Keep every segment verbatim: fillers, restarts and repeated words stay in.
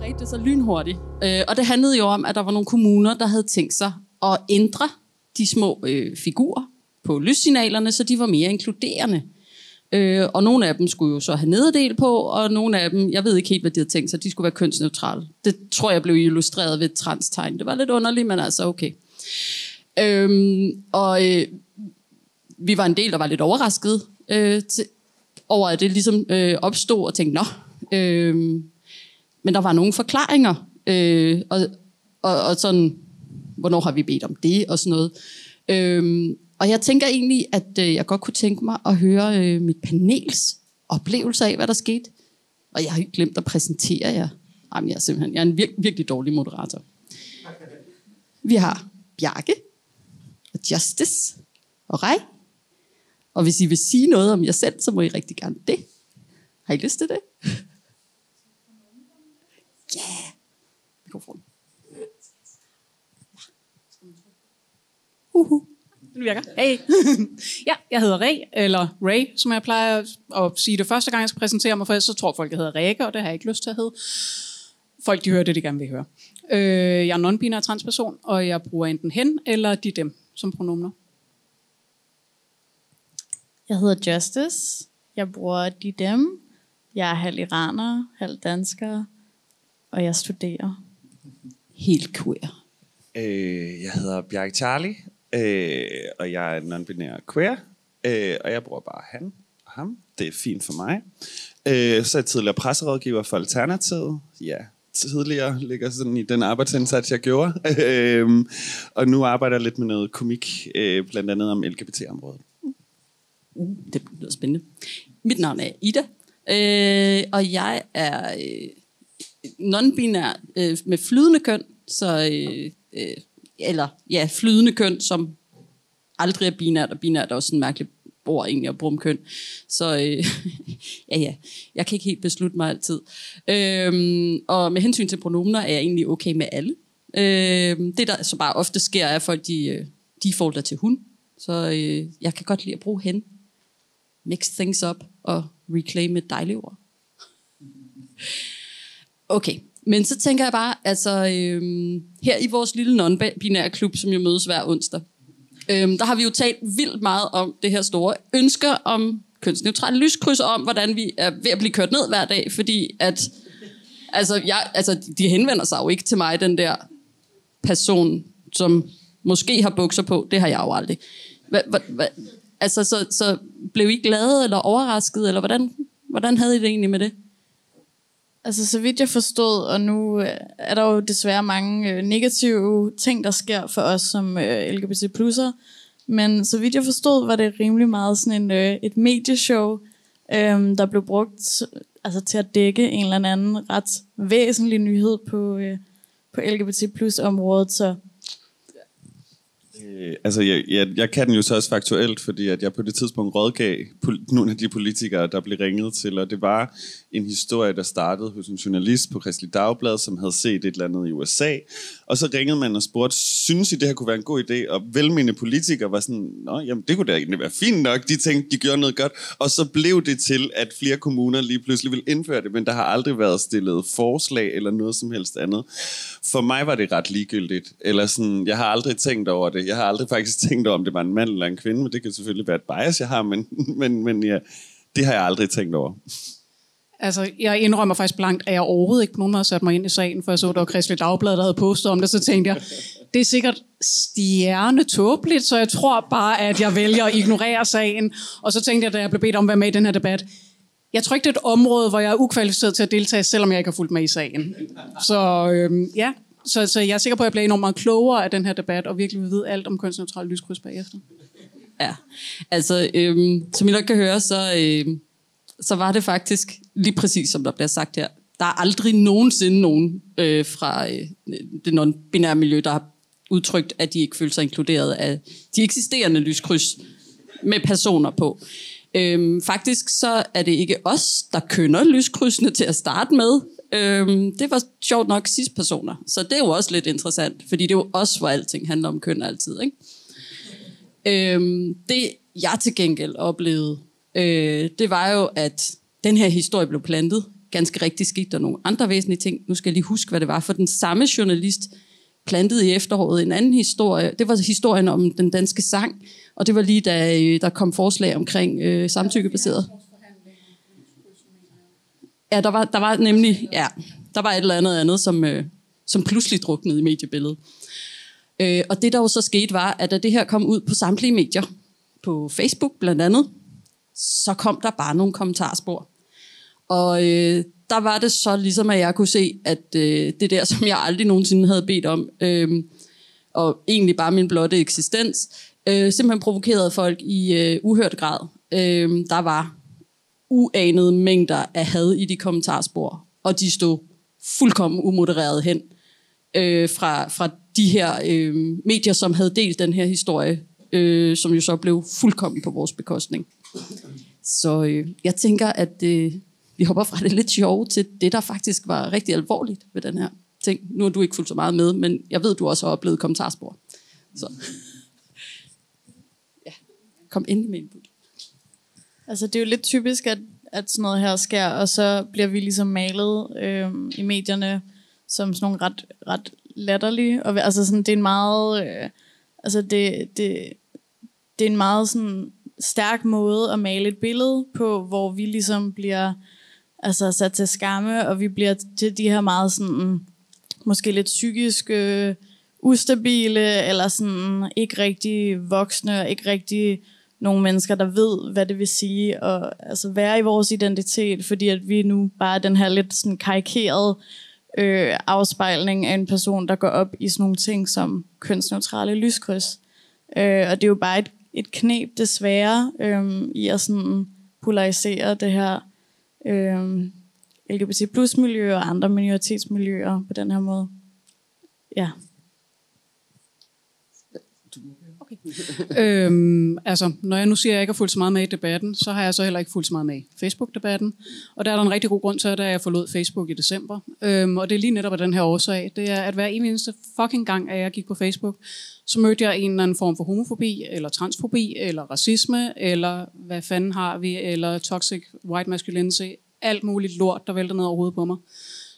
greb det så lynhurtigt. Øh, og det handlede jo om, at der var nogle kommuner, der havde tænkt sig at ændre de små øh, figurer på lyssignalerne, så de var mere inkluderende. Øh, og nogle af dem skulle jo så have nederdel på, og nogle af dem, jeg ved ikke helt, hvad de havde tænkt sig, de skulle være kønsneutrale. Det tror jeg blev illustreret ved et transtegn. Det var lidt underligt, men altså okay. Øh, og øh, vi var en del, der var lidt overrasket øh, til, over, at det ligesom øh, opstod og tænkte, nå. Øh, men der var nogle forklaringer, øh, og, og, og sådan, hvornår har vi bedt om det, og sådan noget. Øh, Og jeg tænker egentlig, at øh, jeg godt kunne tænke mig at høre øh, mit panels oplevelser af, hvad der skete. Og jeg har ikke glemt at præsentere jer. Jamen, jeg er simpelthen jeg er en vir- virkelig dårlig moderator. Vi har Bjarke, og Justice, og Ray. Og hvis I vil sige noget om jer selv, så må I rigtig gerne det. Har I lyst til det? Ja! Yeah. Mikrofon. Uhu. Den virker. Hey. Ja, jeg hedder Ray, eller Ray, som jeg plejer at sige det første gang, jeg skal præsentere mig, for så tror folk, jeg hedder Række, og det har jeg ikke lyst til at hedde. Folk, de hører det, de gerne vil høre. Øh, jeg er non-binær transperson, og jeg bruger enten hen, eller de dem, som pronomner. Jeg hedder Justice. Jeg bruger de dem. Jeg er halv iraner, halv dansker, og jeg studerer. Helt queer. Øh, jeg hedder Bjarke Charlie. Øh, og jeg er non-binær queer, øh, og jeg bruger bare han og ham. Det er fint for mig. Øh, så er jeg tidligere presserådgiver for Alternativet. Ja, tidligere ligger sådan i den arbejdsindsats, jeg gjorde. øh, og nu arbejder jeg lidt med noget komik, øh, blandt andet om L G B T-området. Uh, det bliver spændende. Mit navn er Ida, øh, og jeg er øh, non-binær øh, med flydende køn, så... Øh, øh, eller ja, flydende køn, som aldrig er binært, og binært er også en mærkelig ord egentlig, og brumkøn. Så øh, ja, ja, jeg kan ikke helt beslutte mig altid. Øhm, og med hensyn til pronomener, er jeg egentlig okay med alle. Øhm, det, der så bare ofte sker, er, at folk de, øh, defaulter til hun. Så øh, jeg kan godt lide at bruge hen. Mix things up, og reclaim et dejligt ord. Okay. Men så tænker jeg bare, altså øhm, her i vores lille non-binære klub, som jo mødes hver onsdag, øhm, der har vi jo talt vildt meget om det her store ønsker om kønsneutrale lyskryds, om hvordan vi er ved at blive kørt ned hver dag, fordi at, altså, jeg, altså de henvender sig jo ikke til mig, den der person, som måske har bukser på, det har jeg jo aldrig. Hva, hva, hva, altså, så, så blev I glade eller overrasket, eller hvordan, hvordan havde I det egentlig med det? Altså, så vidt jeg forstod, og nu er der jo desværre mange øh, negative ting, der sker for os som øh, L G B T plusser, men så vidt jeg forstod, var det rimelig meget sådan en, øh, et medieshow, øh, der blev brugt altså, til at dække en eller anden ret væsentlig nyhed på, øh, på L G B T plus-området, så... Øh, altså, jeg, jeg, jeg kan den jo så også faktuelt, fordi at jeg på det tidspunkt rådgav pol- nogle af de politikere, der blev ringet til, og det var en historie, der startede hos en journalist på Kristeligt Dagblad, som havde set et eller andet i U S A, og så ringede man og spurgte, synes I, det her kunne være en god idé? Og velmenende politikere var sådan, nå, jamen, det kunne da egentlig være fint nok, de tænkte, de gjorde noget godt, og så blev det til, at flere kommuner lige pludselig ville indføre det, men der har aldrig været stillet forslag eller noget som helst andet. For mig var det ret ligegyldigt, eller sådan, jeg har aldrig tænkt over det. Jeg har aldrig faktisk tænkt over, om det var en mand eller en kvinde, men det kan selvfølgelig være et bias, jeg har, men, men, men ja, det har jeg aldrig tænkt over. Altså, jeg indrømmer faktisk blankt, at jeg overhovedet ikke på nogen måde satte mig ind i sagen, for jeg så, at der var Kristeligt Dagblad, der havde postet om det, så tænkte jeg, det er sikkert stjernetåbeligt, så jeg tror bare, at jeg vælger at ignorere sagen. Og så tænkte jeg, da jeg blev bedt om at være med i den her debat, jeg tror ikke, det er et område, hvor jeg er ukvalificeret til at deltage, selvom jeg ikke har fulgt med i sagen. Så øhm, ja... Så, så jeg er sikker på, at jeg bliver enormt meget klogere af den her debat, og virkelig vil vide alt om kønsneutrale lyskryds bagefter. Ja, altså, øhm, som I nok kan høre, så, øhm, så var det faktisk lige præcis, som der bliver sagt her. Der er aldrig nogensinde nogen øh, fra øh, det non-binære miljø, der har udtrykt, at de ikke føler sig inkluderet af de eksisterende lyskryds med personer på. Øhm, faktisk så er det ikke os, der kønner lyskrydsene til at starte med. Øhm, det var sjovt nok cis-personer, så det er jo også lidt interessant, fordi det er jo også, hvor alting handler om køn altid, ikke? Øhm, det jeg til gengæld oplevede, øh, det var jo, at den her historie blev plantet ganske rigtigt skete der nogle andre væsentlige ting. Nu skal jeg lige huske, hvad det var. For den samme journalist plantede i efteråret en anden historie. Det var historien om den danske sang, og det var lige, da der kom forslag omkring øh, samtykkebaseret. Ja, der var, der var nemlig ja, der var et eller andet andet, som, øh, som pludselig druknede i mediebilledet. Øh, og det, der jo så skete, var, at da det her kom ud på samtlige medier, på Facebook blandt andet, så kom der bare nogle kommentarspor. Og øh, der var det så ligesom, at jeg kunne se, at øh, det der, som jeg aldrig nogensinde havde bedt om, øh, og egentlig bare min blotte eksistens, øh, simpelthen provokerede folk i øh, uhørt grad. Øh, der var uanede mængder af had i de kommentarspor, og de stod fuldkommen umodereret hen øh, fra, fra de her øh, medier, som havde delt den her historie, øh, som jo så blev fuldkommen på vores bekostning. Så øh, jeg tænker, at øh, vi hopper fra det lidt sjove til det, der faktisk var rigtig alvorligt ved den her ting. Nu har du ikke fulgt så meget med, men jeg ved, du også har oplevet kommentarspor. Så. Ja. Kom endelig med input. Altså det er jo lidt typisk, at, at sådan noget her sker, og så bliver vi ligesom malet øh, i medierne som sådan nogle ret, ret latterlige. Og, altså sådan, det er en meget... Øh, altså det, det, det er en meget sådan... stærk måde at male et billede på, hvor vi ligesom bliver altså sat til skamme, og vi bliver til de her meget sådan måske lidt psykisk øh, ustabile, eller sådan ikke rigtig voksne, og ikke rigtig nogle mennesker, der ved, hvad det vil sige at altså være i vores identitet, fordi at vi nu bare er den her lidt sådan karikerede øh, afspejling af en person, der går op i sådan nogle ting som kønsneutrale lyskryds. Øh, og det er jo bare et et knep desværre øhm, i at sådan polarisere det her øhm, L G B T plus miljø og andre minoritetsmiljøer på den her måde. Ja. Okay. øhm, altså, når jeg nu siger, at jeg ikke har fulgt så meget med i debatten, så har jeg så heller ikke fulgt så meget med i Facebook-debatten. Og der er der en rigtig god grund til, at jeg forlod Facebook i december. Øhm, og det er lige netop af den her årsag. Det er, at hver eneste fucking gang, at jeg gik på Facebook, så mødte jeg en eller anden form for homofobi, eller transfobi, eller racisme, eller hvad fanden har vi, eller toxic white masculinity, alt muligt lort, der vælter ned over hovedet på mig.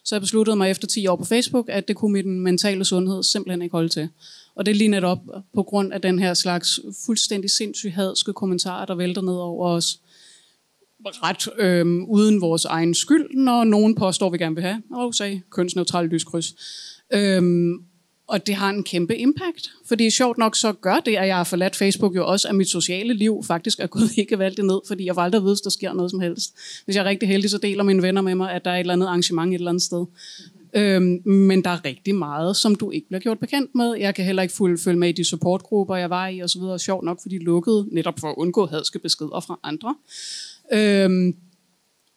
Så jeg besluttede mig efter ti år på Facebook, at det kunne min mentale sundhed simpelthen ikke holde til. Og det er lige netop på grund af den her slags fuldstændig sindssygt hadske kommentarer, der vælter ned over os ret øh, uden vores egen skyld, når nogen påstår, vi gerne vil have, og sagde kønsneutralt lyskryds. Øhm, Og det har en kæmpe impact, fordi sjovt nok så gør det, at jeg har forladt Facebook jo også, at mit sociale liv faktisk er gået ikke valgt ned, fordi jeg vil aldrig vide, at der sker noget som helst. Hvis jeg er rigtig heldig, så deler mine venner med mig, at der er et eller andet arrangement et eller andet sted. Øhm, men der er rigtig meget, som du ikke bliver gjort bekendt med. Jeg kan heller ikke fuldt følge med i de supportgrupper, jeg var i og så videre. Sjovt nok, fordi de lukkede netop for at undgå hadske beskeder fra andre. Øhm,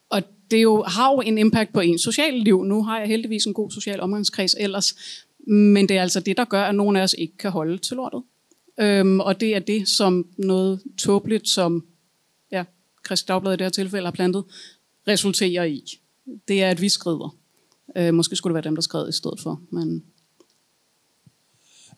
og det jo, har jo en impact på ens sociale liv. Nu har jeg heldigvis en god social omgangskreds ellers. Men det er altså det, der gør, at nogen af os ikke kan holde til lortet. Øhm, og det er det, som noget tåbeligt, som ja, Kristeligt Dagblad i det her tilfælde har plantet, resulterer i. Det er, at vi skrider. Øh, måske skulle det være dem, der skred i stedet for. Men...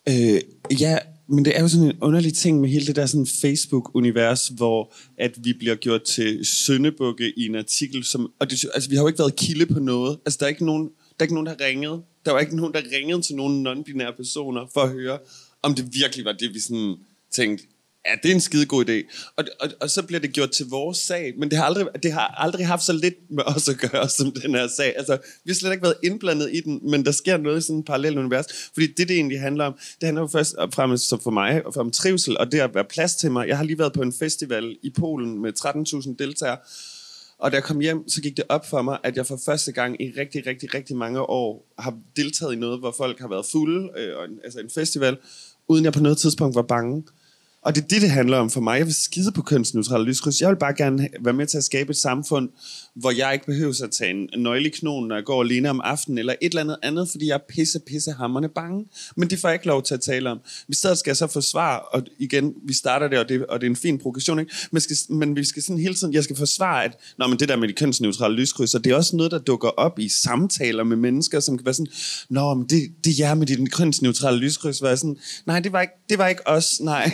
Øh, ja, men det er jo sådan en underlig ting med hele det der sådan Facebook-univers, hvor at vi bliver gjort til syndebukke i en artikel. Som, og det, altså, vi har jo ikke været kilde på noget. Altså, der er ikke nogen... Der er ikke nogen, der ringede. Der var ikke nogen, der ringede til nogen non-binære personer for at høre, om det virkelig var det, vi sådan tænkte, ja, det er en skidegod idé. Og, og, og så bliver det gjort til vores sag, men det har, aldrig, det har aldrig haft så lidt med os at gøre, som den her sag. Altså, vi har slet ikke været indblandet i den, men der sker noget i sådan et parallelt univers. Fordi det, det egentlig handler om, det handler jo først og fremmest for mig, og om trivsel, og det at være plads til mig. Jeg har lige været på en festival i Polen med tretten tusind deltagere, og da jeg kom hjem, så gik det op for mig, at jeg for første gang i rigtig, rigtig, rigtig mange år har deltaget i noget, hvor folk har været fulde, øh, og en, altså en festival, uden jeg på noget tidspunkt var bange. Og det er det, det handler om for mig. Jeg vil skide på kønsneutrale lyskryds. Jeg vil bare gerne være med til at skabe et samfund, hvor jeg ikke behøver at tage en nøgle i knogen, når jeg går alene om aftenen, eller et eller andet andet, fordi jeg er pisse, pisse hamrende bange. Men det får jeg ikke lov til at tale om. I stedet skal jeg så forsvare, og igen, vi starter det, og det, og det er en fin progression, ikke? Men, skal, men vi skal sådan hele tiden, jeg skal forsvare, at nå, men det der med de kønsneutrale lyskryds, og det er også noget, der dukker op i samtaler med mennesker, som kan være sådan, nå, men det, det er jer med de kønsneutrale lyskryds, var sådan, nej, det var ikke, det var ikke os, nej.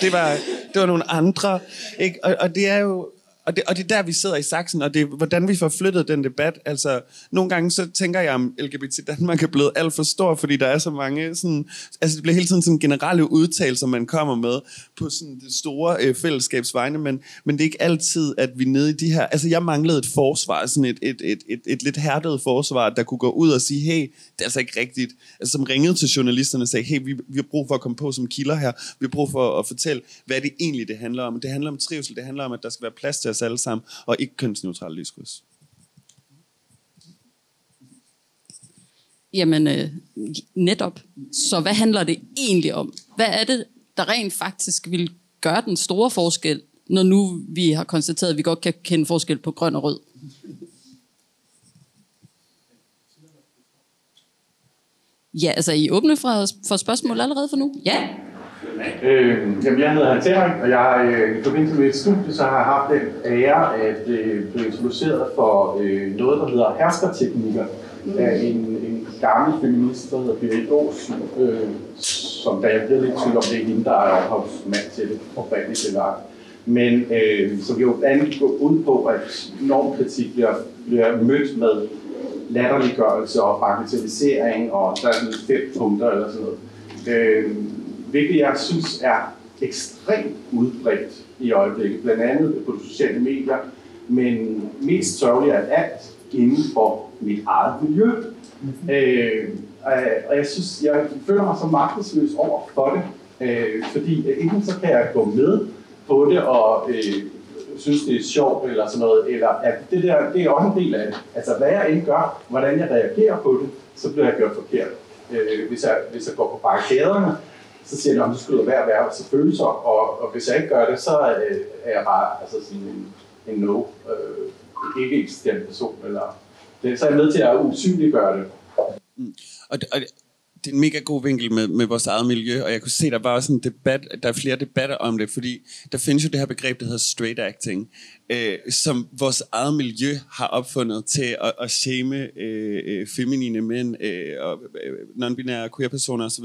Det var, det var nogle andre, ikke? Og, og det er jo, Og det, og det er der, vi sidder i saksen, og det er, hvordan vi får flyttet den debat. Altså, nogle gange så tænker jeg, om L G B T Danmark er blevet alt for stor, fordi der er så mange sådan... Altså, det bliver hele tiden sådan generelle udtalelser, man kommer med på sådan det store øh, fællesskabsvegne, men, men det er ikke altid, at vi nede i de her... Altså, jeg manglede et forsvar, sådan et, et, et, et, et lidt hærdet forsvar, der kunne gå ud og sige, hey, det er altså ikke rigtigt. Altså, som ringede til journalisterne og sagde, hey, vi, vi har brug for at komme på som kilder her. Vi har brug for at fortælle, hvad det egentlig det handler om. Det handler om trivsel, det handler om, at der skal være plads til alle sammen, og ikke kønsneutrale lyskryds. Jamen, øh, netop. Så hvad handler det egentlig om? Hvad er det, der rent faktisk vil gøre den store forskel, når nu vi har konstateret, at vi godt kan kende forskel på grøn og rød? Ja, altså I åbne for spørgsmål allerede for nu? Ja. Øh, jamen, jeg hedder Hans Tævang, og jeg øh, i forbindelse med et studie, så har jeg haft den ære at øh, blive introduceret for øh, noget, der hedder herskerteknikker mm. af en, en gammel feminist, der hedder Birgit Aarhusen, øh, som da jeg bliver lidt tvivl om, det er hende, der er ophavsmand til det oprindeligt eller ej. Men øh, som jo andet går ud på, at normkritik bliver, bliver mødt med latterliggørelse og bagatellisering, og der er sådan fem punkter eller sådan noget. Øh, Hvilket jeg synes er ekstremt udbredt i øjeblikket, blandt andet på de sociale medier, men mest sørgeligt af alt inden for mit eget miljø. Mm-hmm. Øh, og jeg synes, jeg føler mig så magtesløs over for det, øh, fordi enten så kan jeg gå med på det og øh, synes, det er sjovt eller sådan noget, eller at det der, det er også en del af det. Altså hvad jeg ikke gør, hvordan jeg reagerer på det, så bliver jeg gjort forkert. Øh, hvis, jeg, hvis jeg går på barrikaderne, så siger jeg, at du skulle lade være at være til følelser, og, og hvis jeg ikke gør det, så øh, er jeg bare altså sådan en, en no, øh, ikke eksisterende person, eller det, så er jeg med til at usynliggøre det. Mm. Og, og det er en mega god vinkel med, med vores eget miljø, og jeg kunne se, der var også en debat, der er flere debatter om det, fordi der findes jo det her begreb, der hedder straight acting, øh, som vores eget miljø har opfundet til at, at shame øh, feminine mænd, øh, og non-binære queer-personer osv.,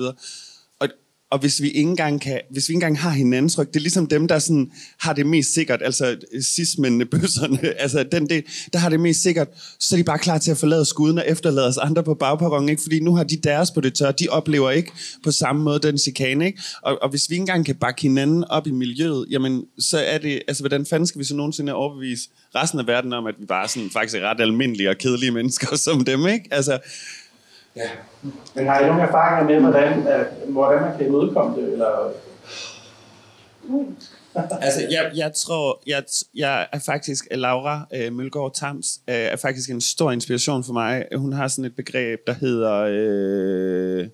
og hvis vi ikke engang kan, hvis vi ikke engang har hinandens ryg, det er ligesom dem, der sådan har det mest sikkert, altså cis-mændene, bøsserne, altså den del, der har det mest sikkert, så er de bare klar til at forlade skuden og efterlade os andre på bagperronen, ikke? Fordi nu har de deres på det tørre, de oplever ikke på samme måde den chikane, ikke? Og, og hvis vi ikke engang kan bakke hinanden op i miljøet, jamen så er det, altså hvordan fanden skal vi så nogensinde overbevise resten af verden om, at vi bare sådan faktisk er ret almindelige og kedelige mennesker som dem, ikke? Altså... Ja. Men har I nogle erfaringer med, hvordan, at, hvordan man kan imødekomme det? Eller? Mm. altså, jeg, jeg tror, jeg, jeg er faktisk, Laura øh, Mølgaard Tams øh, er faktisk en stor inspiration for mig. Hun har sådan et begreb, der hedder, øh,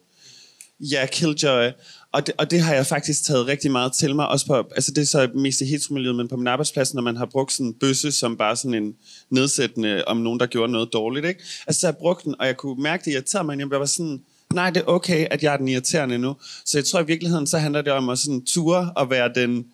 ja, killjoy. Og det, og det har jeg faktisk taget rigtig meget til mig, også på, altså det er så mest i heteromiljøet, men på min arbejdsplads, når man har brugt sådan en bøsse som bare sådan en nedsættende om nogen, der gjorde noget dårligt, ikke? Altså så har jeg brugt den, og jeg kunne mærke det irriterede mig, jeg var sådan, nej, det er okay, at jeg er den irriterende nu. Så jeg tror i virkeligheden, så handler det om at sådan ture og være den,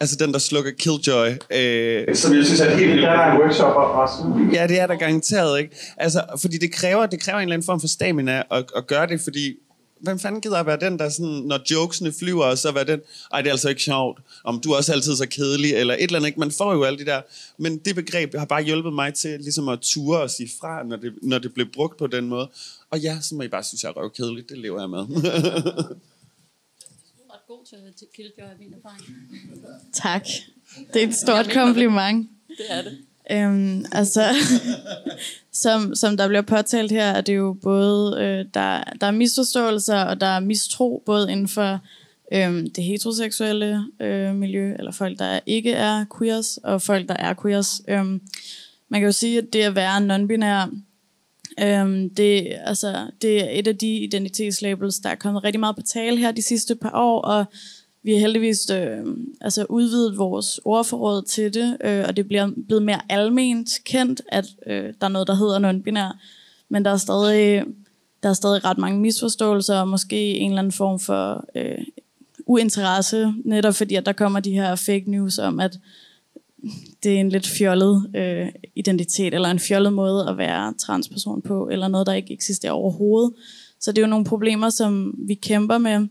altså den, der slukker killjoy. Øh, som jeg synes er helt vildt. Der er en workshop også. Ja, det er der garanteret, ikke? Altså, fordi det kræver, det kræver en eller anden form for stamina at, at gøre det, fordi... Hvem fanden gider at være den, der sådan, når jokesene flyver, og så være den, ej, det er altså ikke sjovt, om du er også altid så kedelig, eller et eller andet, ikke? Man får jo alle de der, men det begreb har bare hjulpet mig til ligesom at ture og sige fra, når det, når det blev brugt på den måde. Og ja, så må I bare synes, jeg er røvkedeligt, det lever jeg med. Du er ret god til at kildegøre af min erfaring. Tak. Det er et stort kompliment. Det. det er det. Øhm, altså, som, som der bliver påtalt her, er det jo både, øh, der, der er misforståelser, og der er mistro, både inden for øh, det heteroseksuelle øh, miljø, eller folk, der ikke er queers, og folk, der er queers. Øh, man kan jo sige, at det at være non-binær, øh, det, altså, det er et af de identitetslabels, der er kommet rigtig meget på tale her de sidste par år, og vi har heldigvis øh, altså udvidet vores ordforråd til det, øh, og det bliver blevet mere alment kendt, at øh, der er noget, der hedder non-binær, men der er stadig, der er stadig ret mange misforståelser, og måske en eller anden form for øh, uinteresse, netop fordi, at der kommer de her fake news om, at det er en lidt fjollet øh, identitet, eller en fjollet måde at være transperson på, eller noget, der ikke eksisterer overhovedet. Så det er jo nogle problemer, som vi kæmper med,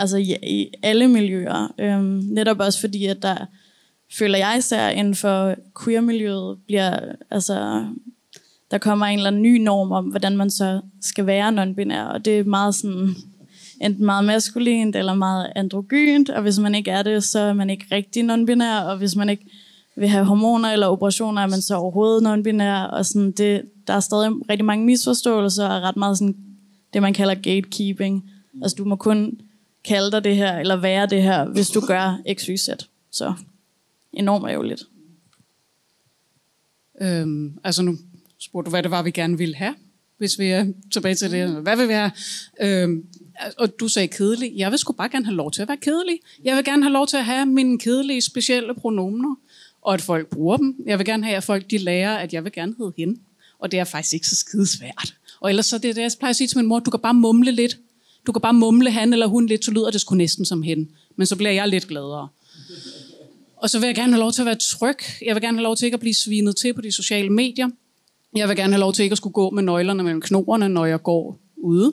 altså ja, i alle miljøer. Øhm, netop også fordi, at der føler jeg især inden for queer-miljøet, bliver, altså, der kommer en eller anden ny norm om, hvordan man så skal være non-binær, og det er meget sådan, enten meget maskulint eller meget androgynt, og hvis man ikke er det, så er man ikke rigtig non-binær, og hvis man ikke vil have hormoner eller operationer, er man så overhovedet non-binær, og sådan det, der er stadig rigtig mange misforståelser, og ret meget sådan det, man kalder gatekeeping. Altså, du må kun kalde dig det her, eller være det her, hvis du gør X Y Z. Så enormt ærgerligt. Øhm, altså, nu spurgte du, hvad det var, vi gerne ville have, hvis vi er tilbage til det. Hvad vil vi have? Øhm, og du sagde kedelig. Jeg vil sgu bare gerne have lov til at være kedelig. Jeg vil gerne have lov til at have mine kedelige, specielle pronomener, og at folk bruger dem. Jeg vil gerne have, at folk de lærer, at jeg vil gerne hedde hende. Og det er faktisk ikke så skidesvært. Og ellers så er det, jeg plejer at sige til min mor, du kan bare mumle lidt. Du kan bare mumle han eller hun lidt, så lyder det sgu næsten som hende. Men så bliver jeg lidt gladere. Og så vil jeg gerne have lov til at være tryg. Jeg vil gerne have lov til ikke at blive svinet til på de sociale medier. Jeg vil gerne have lov til ikke at skulle gå med nøglerne mellem knoerne, når jeg går ude.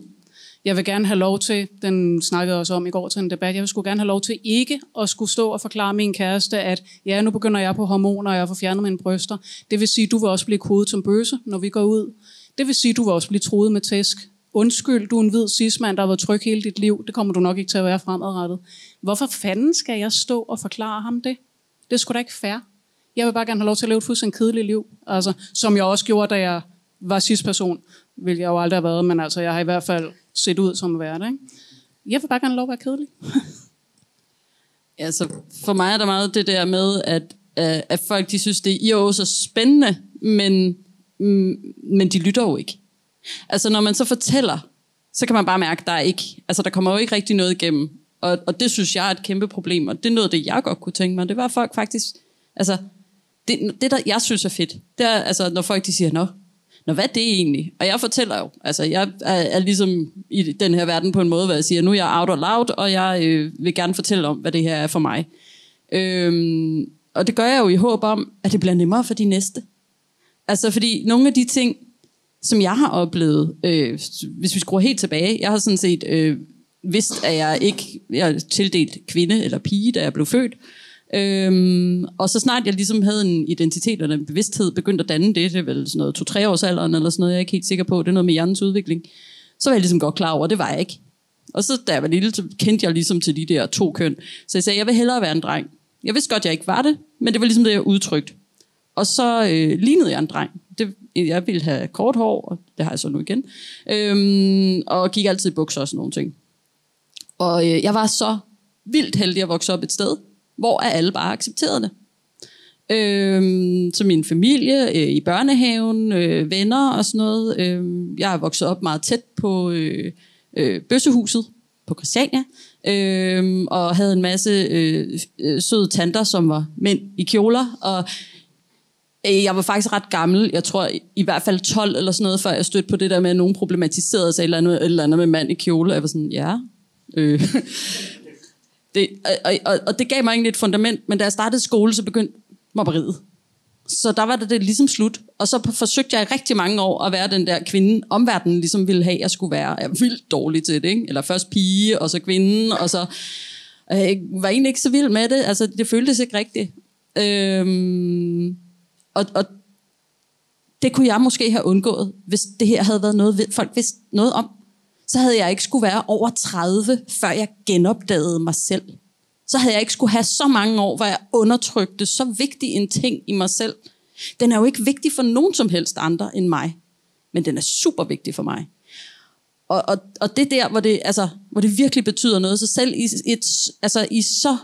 Jeg vil gerne have lov til, den snakkede også om i går til en debat, jeg vil sgu gerne have lov til ikke at skulle stå og forklare min kæreste, at ja, nu begynder jeg på hormoner, og jeg får fjernet mine bryster. Det vil sige, du vil også blive kodet som bøse, når vi går ud. Det vil sige, du vil også blive truet med tæsk. Undskyld, du er en hvid cis-mand, der har været tryg hele dit liv. Det kommer du nok ikke til at være fremadrettet. Hvorfor fanden skal jeg stå og forklare ham det? Det er sgu da ikke fair. Jeg vil bare gerne have lov til at leve et fuldstændig kedeligt liv. Altså, som jeg også gjorde, da jeg var cis-person. Hvilket jeg jo aldrig har været, men altså, jeg har i hvert fald set ud som at være det, ikke? Jeg vil bare gerne have lov at være kedelig. Altså, for mig er der meget det der med, at, at folk de synes, det er jo så spændende, men, men de lytter jo ikke. Altså, når man så fortæller, så kan man bare mærke, at der er ikke, altså, der kommer jo ikke rigtig noget igennem. Og, og det synes jeg er et kæmpe problem, og det er noget, det jeg godt kunne tænke mig. Det var folk faktisk, altså, det, det der jeg synes er fedt, det er, altså, når folk de siger, nå, nå, hvad er det egentlig? Og jeg fortæller jo, altså, jeg er, er ligesom i den her verden på en måde, hvor jeg siger, nu er jeg out og loud, og jeg øh, vil gerne fortælle om, hvad det her er for mig. Øhm, og det gør jeg jo i håb om, at det bliver nemmere for de næste. Altså, fordi nogle af de ting, som jeg har oplevet, øh, hvis vi skruer helt tilbage, jeg har sådan set øh, vidst, at jeg ikke, jeg er tildelt kvinde eller pige, da jeg blev født. Øhm, og så snart jeg ligesom havde en identitet og en bevidsthed, begyndte at danne det, det er vel sådan noget to-tre års alderen eller sådan noget, jeg er ikke helt sikker på, det er noget med hjernens udvikling, så var jeg ligesom godt klar over, det var jeg ikke. Og så da jeg var lille, så kendte jeg ligesom til de der to køn, så jeg sagde, jeg vil hellere være en dreng. Jeg vidste godt, jeg ikke var det, men det var ligesom det, jeg udtrykte. Og så øh, lignede jeg en dreng. Det, jeg ville have kort hår, og det har jeg så nu igen, øhm, og gik altid i bukser og sådan nogle ting. Og øh, jeg var så vildt heldig at vokse op et sted, hvor er alle bare accepterede det. Øhm, så min familie, øh, i børnehaven, øh, venner og sådan noget. Øh, jeg er vokset op meget tæt på øh, øh, bøssehuset på Christiania, øh, og havde en masse øh, øh, søde tanter, som var mænd i kjoler, og jeg var faktisk ret gammel, jeg tror i hvert fald tolv eller sådan noget, før jeg stødte på det der med, at nogen problematiserede sig eller andet, eller andet med mand i kjole. Jeg var sådan, ja. Øh. Det, og, og, og det gav mig egentlig et fundament, men da jeg startede skole, så begyndte mobberiet. Så der var det, det ligesom slut. Og så forsøgte jeg i rigtig mange år at være den der kvinde, omverdenen ligesom ville have, at jeg skulle være. Jeg var vildt dårlig til det, ikke? Eller først pige, og så kvinde, og så og jeg var egentlig ikke så vild med det. Altså, det føltes ikke rigtigt. Øhm Og, og det kunne jeg måske have undgået, hvis det her havde været noget, folk vidste noget om. Så havde jeg ikke skulle være over tredive, før jeg genopdagede mig selv. Så havde jeg ikke skulle have så mange år, hvor jeg undertrykte så vigtig en ting i mig selv. Den er jo ikke vigtig for nogen som helst andre end mig, men den er super vigtig for mig. Og, og, og det der, hvor det, altså, hvor det virkelig betyder noget, så selv i, et, altså, i så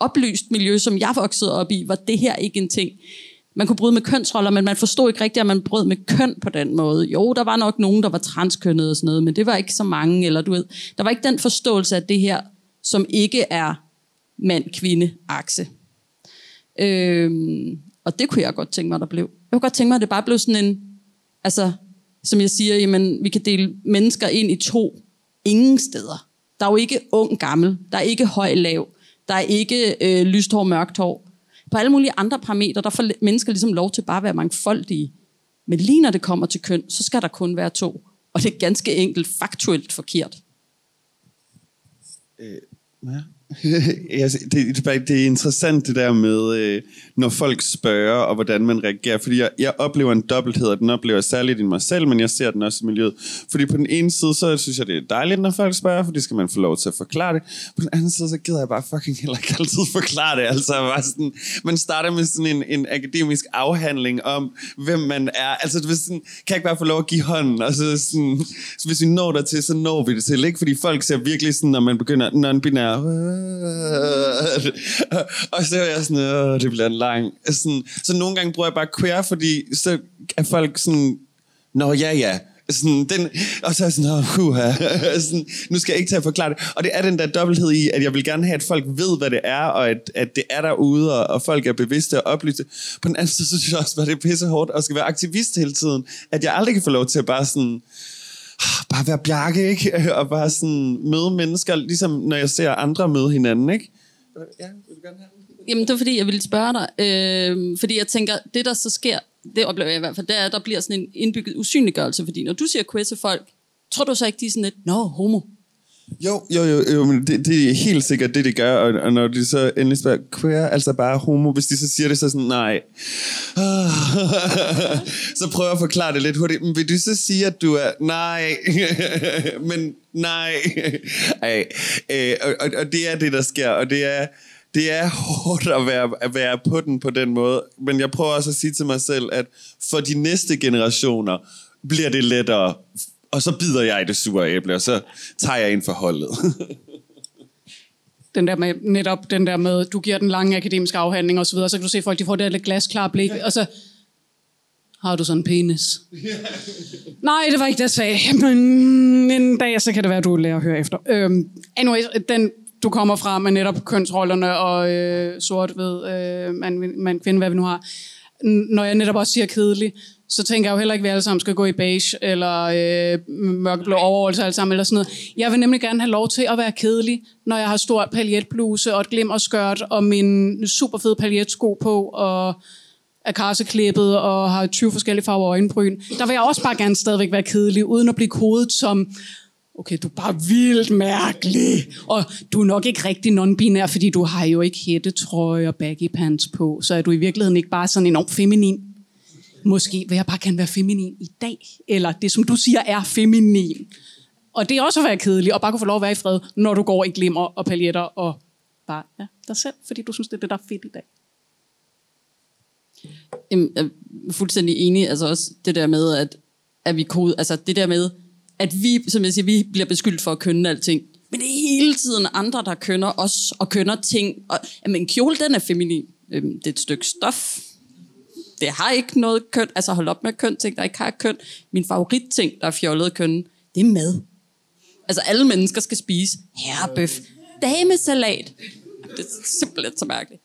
oplyst miljø, som jeg voksede op i, var det her ikke en ting. Man kunne bryde med kønsroller, men man forstod ikke rigtigt, at man brød med køn på den måde. Jo, der var nok nogen, der var transkønnede og sådan noget, men det var ikke så mange, eller du ved. Der var ikke den forståelse af det her, som ikke er mand-kvinde-akse. Øhm, og det kunne jeg godt tænke mig, der blev. Jeg kunne godt tænke mig, at det bare blev sådan en, altså, som jeg siger, jamen, vi kan dele mennesker ind i to. Ingen steder. Der er jo ikke ung gammel, der er ikke høj lav, der er ikke øh, lyst hår, mørkt hår. På alle mulige andre parametre, der får mennesker ligesom lov til bare at være mangfoldige. Men lige når det kommer til køn, så skal der kun være to. Og det er ganske enkelt faktuelt forkert. Øh, ja. Det, det er interessant det der med, når folk spørger, og hvordan man reagerer. Fordi jeg, jeg oplever en dobbelthed, og den oplever jeg særligt i mig selv, men jeg ser den også i miljøet. Fordi på den ene side, så synes jeg, det er dejligt, når folk spørger, fordi skal man få lov til at forklare det. På den anden side, så gider jeg bare fucking heller ikke altid forklare det. Altså, bare sådan, man starter med sådan en, en akademisk afhandling om, hvem man er. Altså, du ved, sådan, kan jeg ikke bare få lov at give hånden? Og så sådan, så hvis vi når der til, så når vi det til. Ikke? Fordi folk ser virkelig sådan, når man begynder non-binære... og så er jeg sådan, åh, det bliver en lang sådan, så nogle gange bruger jeg bare queer, fordi så er folk sådan, nå ja ja sådan, den, og så er jeg sådan, åh, uha, sådan, nu skal jeg ikke til at forklare det. Og det er den der dobbelthed i, at jeg vil gerne have, at folk ved, hvad det er, og at, at det er derude, og, og folk er bevidste og oplyste. På den anden side, så synes jeg også, at det er pisse hårdt og skal være aktivist hele tiden, at jeg aldrig kan få lov til at bare sådan bare være Bjarke, ikke? Og bare sådan møde mennesker, ligesom når jeg ser andre møde hinanden, ikke? Ja, vil du gerne have det? Jamen, det er fordi, jeg ville spørge dig. Øh, fordi jeg tænker, det der så sker, det oplever jeg i hvert fald, det er, at der bliver sådan en indbygget usynliggørelse. Fordi når du siger queer til folk, tror du så ikke, de er sådan lidt, nå, homo? Jo, jo, jo, jo men det, det er helt sikkert det, det gør. Og, og når de så endelig spørger, queer, altså bare homo, hvis de så siger det, så sådan, nej. Så prøver jeg at forklare det lidt hurtigt. Men vil du så sige, at du er, nej, men nej. Ej. Øh, og, og, og det er det, der sker, og det er... Det er hårdt at være, at være på den på den måde, men jeg prøver også at sige til mig selv, at for de næste generationer bliver det lettere, og så bider jeg i det sure æble, og så tager jeg ind for holdet. Den der med, netop den der med, du giver den lange akademiske afhandling og så videre, så kan du se folk, de får det lidt glasklare blik, og så har du sådan en penis. Nej, det var ikke det, jeg sagde. Men en dag, så kan det være, du lærer at høre efter. Øhm, anyway, den... Du kommer fra med netop kønsrollerne og øh, sort ved øh, mand, mand, kvinde, hvad vi nu har. Når jeg netop også siger kedelig, så tænker jeg jo heller ikke, at vi alle sammen skal gå i beige eller øh, mørkeblå overholdelse alle sammen eller sådan noget. Jeg vil nemlig gerne have lov til at være kedelig, når jeg har stor paljetbluse og et glimmerskørt og min superfede paljetsko på og er karseklippet og har tyve forskellige farver øjenbryn. Der vil jeg også bare gerne stadigvæk være kedelig, uden at blive kodet som... Okay, du er bare vildt mærkelig. Og du er nok ikke rigtig non-binær, fordi du har jo ikke hættetrøje og baggy pants på. Så er du i virkeligheden ikke bare sådan enormt feminin. Måske vil jeg bare gerne være feminin i dag. Eller det, som du siger, er feminin. Og det er også at være kedelig, og bare kunne få lov at være i fred, når du går i glimmer og paljetter og bare ja, dig selv. Fordi du synes, det er det, der er fedt i dag. Jeg er fuldstændig enig. Altså også det der med, at, at vi kode... Altså det der med... at vi, som jeg siger, vi bliver beskyldt for at kønne alting. Men det er hele tiden andre, der kønner os og kønner ting. Og, jamen, en kjole, den er feminin. Øhm, det er et stykke stof. Det har ikke noget køn. Altså, hold op med køn, ting, der ikke har køn. Min favoritting, der er fjollet kønne, det er mad. Altså, alle mennesker skal spise herrebøf, damesalat. Det er simpelthen så mærkeligt.